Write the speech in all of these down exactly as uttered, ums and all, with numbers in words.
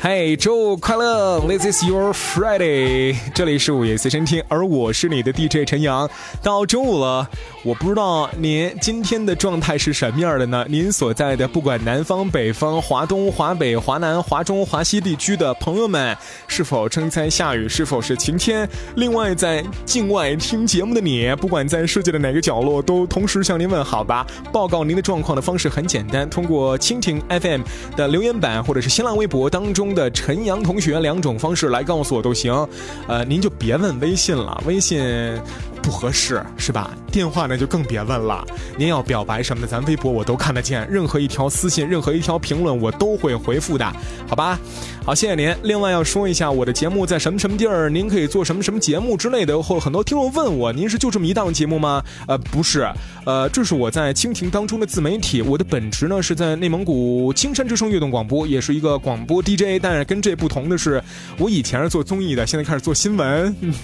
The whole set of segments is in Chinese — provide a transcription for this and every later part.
嗨，周五快乐 This is your Friday， 这里是午夜随身听，而我是你的 D J 陈阳。到中午了，我不知道您今天的状态是什么样的呢？您所在的不管南方北方、华东华北、华南华中华西地区的朋友们，是否正在下雨？是否是晴天？另外，在境外听节目的你，不管在世界的哪个角落，都同时向您问好吧。报告您的状况的方式很简单，通过蜻蜓 F M 的留言板或者是新浪微博当中的陈阳同学两种方式来告诉我都行。呃，您就别问微信了，微信不合适是吧？电话呢就更别问了，您要表白什么的咱微博我都看得见，任何一条私信任何一条评论我都会回复的，好吧？好，谢谢您。另外要说一下我的节目在什么什么地儿，您可以做什么什么节目之类的，或很多听众问我，您是就这么一档节目吗？呃，不是，呃，这是我在蜻蜓当中的自媒体，我的本职呢是在内蒙古青山之声乐动广播，也是一个广播 D J， 但是跟这不同的是，我以前是做综艺的，现在开始做新闻。嗯，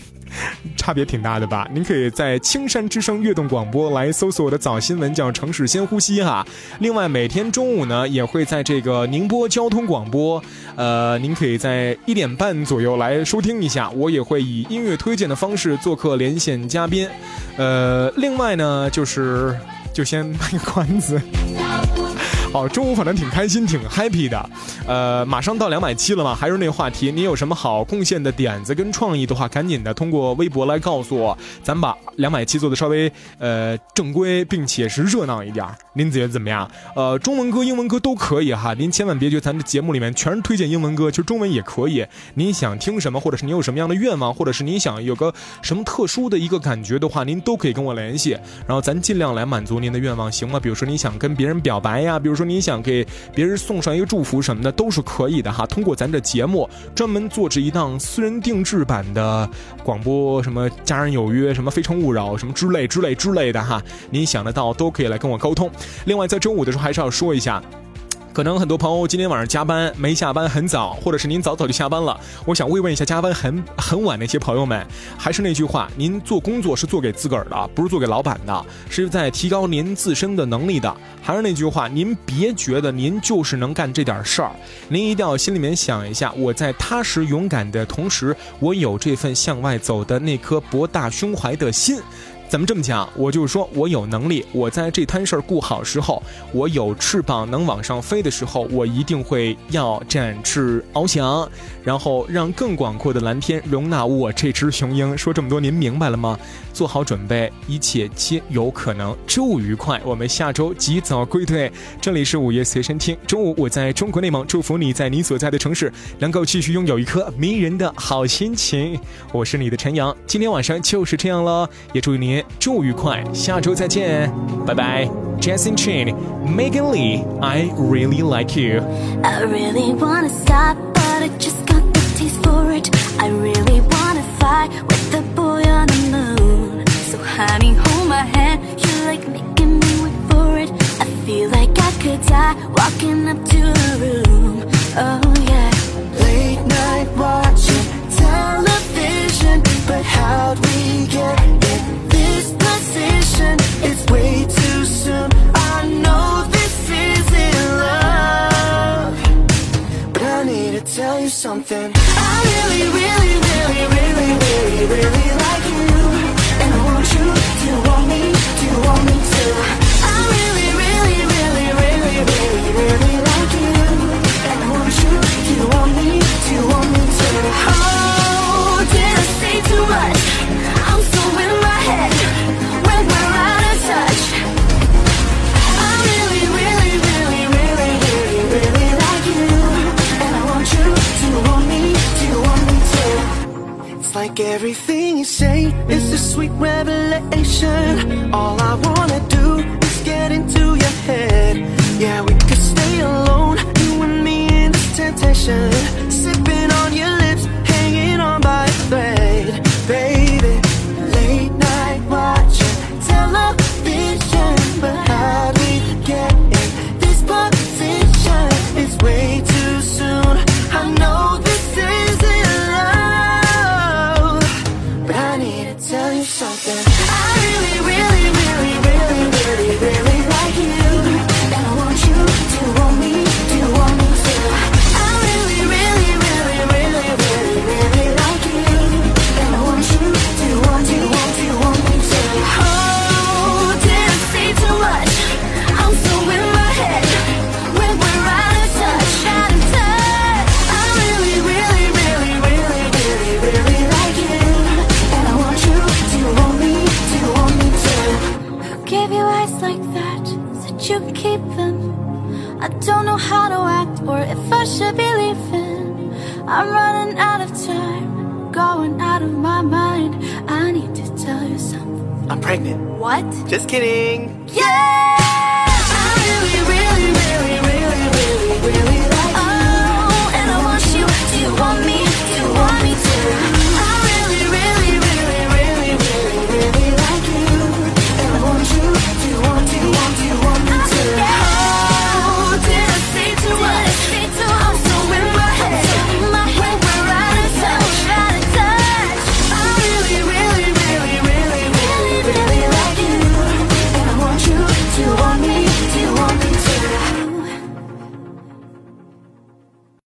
差别挺大的吧？您可以在青山之声乐动广播来搜索我的早新闻，叫城市先呼吸哈。另外每天中午呢也会在这个宁波交通广播，呃，您可以在一点半左右来收听一下，我也会以音乐推荐的方式做客连线嘉宾。呃，另外呢就是就先卖个关子。好，中午反正挺开心挺 happy 的，呃，马上到两百期了嘛，还是那个话题，你有什么好贡献的点子跟创意的话，赶紧的通过微博来告诉我，咱把两百期做的稍微呃正规并且是热闹一点，您觉得怎么样？呃，中文歌英文歌都可以哈，您千万别觉得咱这节目里面全是推荐英文歌，其实中文也可以，您想听什么，或者是您有什么样的愿望，或者是您想有个什么特殊的一个感觉的话，您都可以跟我联系，然后咱尽量来满足您的愿望，行吗？比如说你想跟别人表白呀，比如说说你想给别人送上一个祝福什么的都是可以的哈，通过咱这节目专门做制一档私人定制版的广播，什么家人有约，什么非诚勿扰，什么之类之类之类的哈，您想得到都可以来跟我沟通。另外在周五的时候还是要说一下，可能很多朋友今天晚上加班没下班很早，或者是您早早就下班了，我想慰问一下加班很很晚那些朋友们，还是那句话，您做工作是做给自个儿的，不是做给老板的，是在提高您自身的能力的，还是那句话，您别觉得您就是能干这点事儿，您一定要心里面想一下，我在踏实勇敢的同时，我有这份向外走的那颗博大胸怀的心。咱们这么讲，我就是说我有能力，我在这摊事儿顾好时候，我有翅膀能往上飞的时候，我一定会要展翅翱翔，然后让更广阔的蓝天容纳我这只雄鹰。说这么多您明白了吗？做好准备，一切皆有可能。周五愉快，我们下周及早归队。这里是午夜随身听，中午我在中国内蒙，祝福你在你所在的城市能够继续拥有一颗迷人的好心情。我是你的陈阳，今天晚上就是这样了，也祝您周五愉快，下周再见，拜拜。Jason Chen, Megan Lee, I really like you. I really wanna stop, but I just got the taste for it. I really wanna fight with the boy on the moon. So honey, hold my hand, you like making me wait for it. I feel like I could die, walking up to the room. Oh yeah. Late night watching television, but how'd we get in this position? It's way too soon, I know this isn't love, but I need to tell you something. I really, really, really, really, really, really like you, and I want you. Do you want me? Do you want me too? I really, really, really, really, really, really like you, and I want you. Do you want me? Do you want me too? Oh, did I say too much? I'm so in my head when we're out of touch. I really, really, really, really, really, really like you, and I want you. Do you want me? Do you want me too? It's like everything you say is a sweet revelation. All I wanna do is get into your head. Yeah, we could stay alone, you and me in this temptation. Sipping on your lips, hanging on by a thread, baby. Late night watching television, but how'd we get in this position? It's way too soon, I know this I'm running out of time, going out of my mind. I need to tell you something. I'm pregnant. What? Just kidding. Yeah! I really, really, really, really, really, really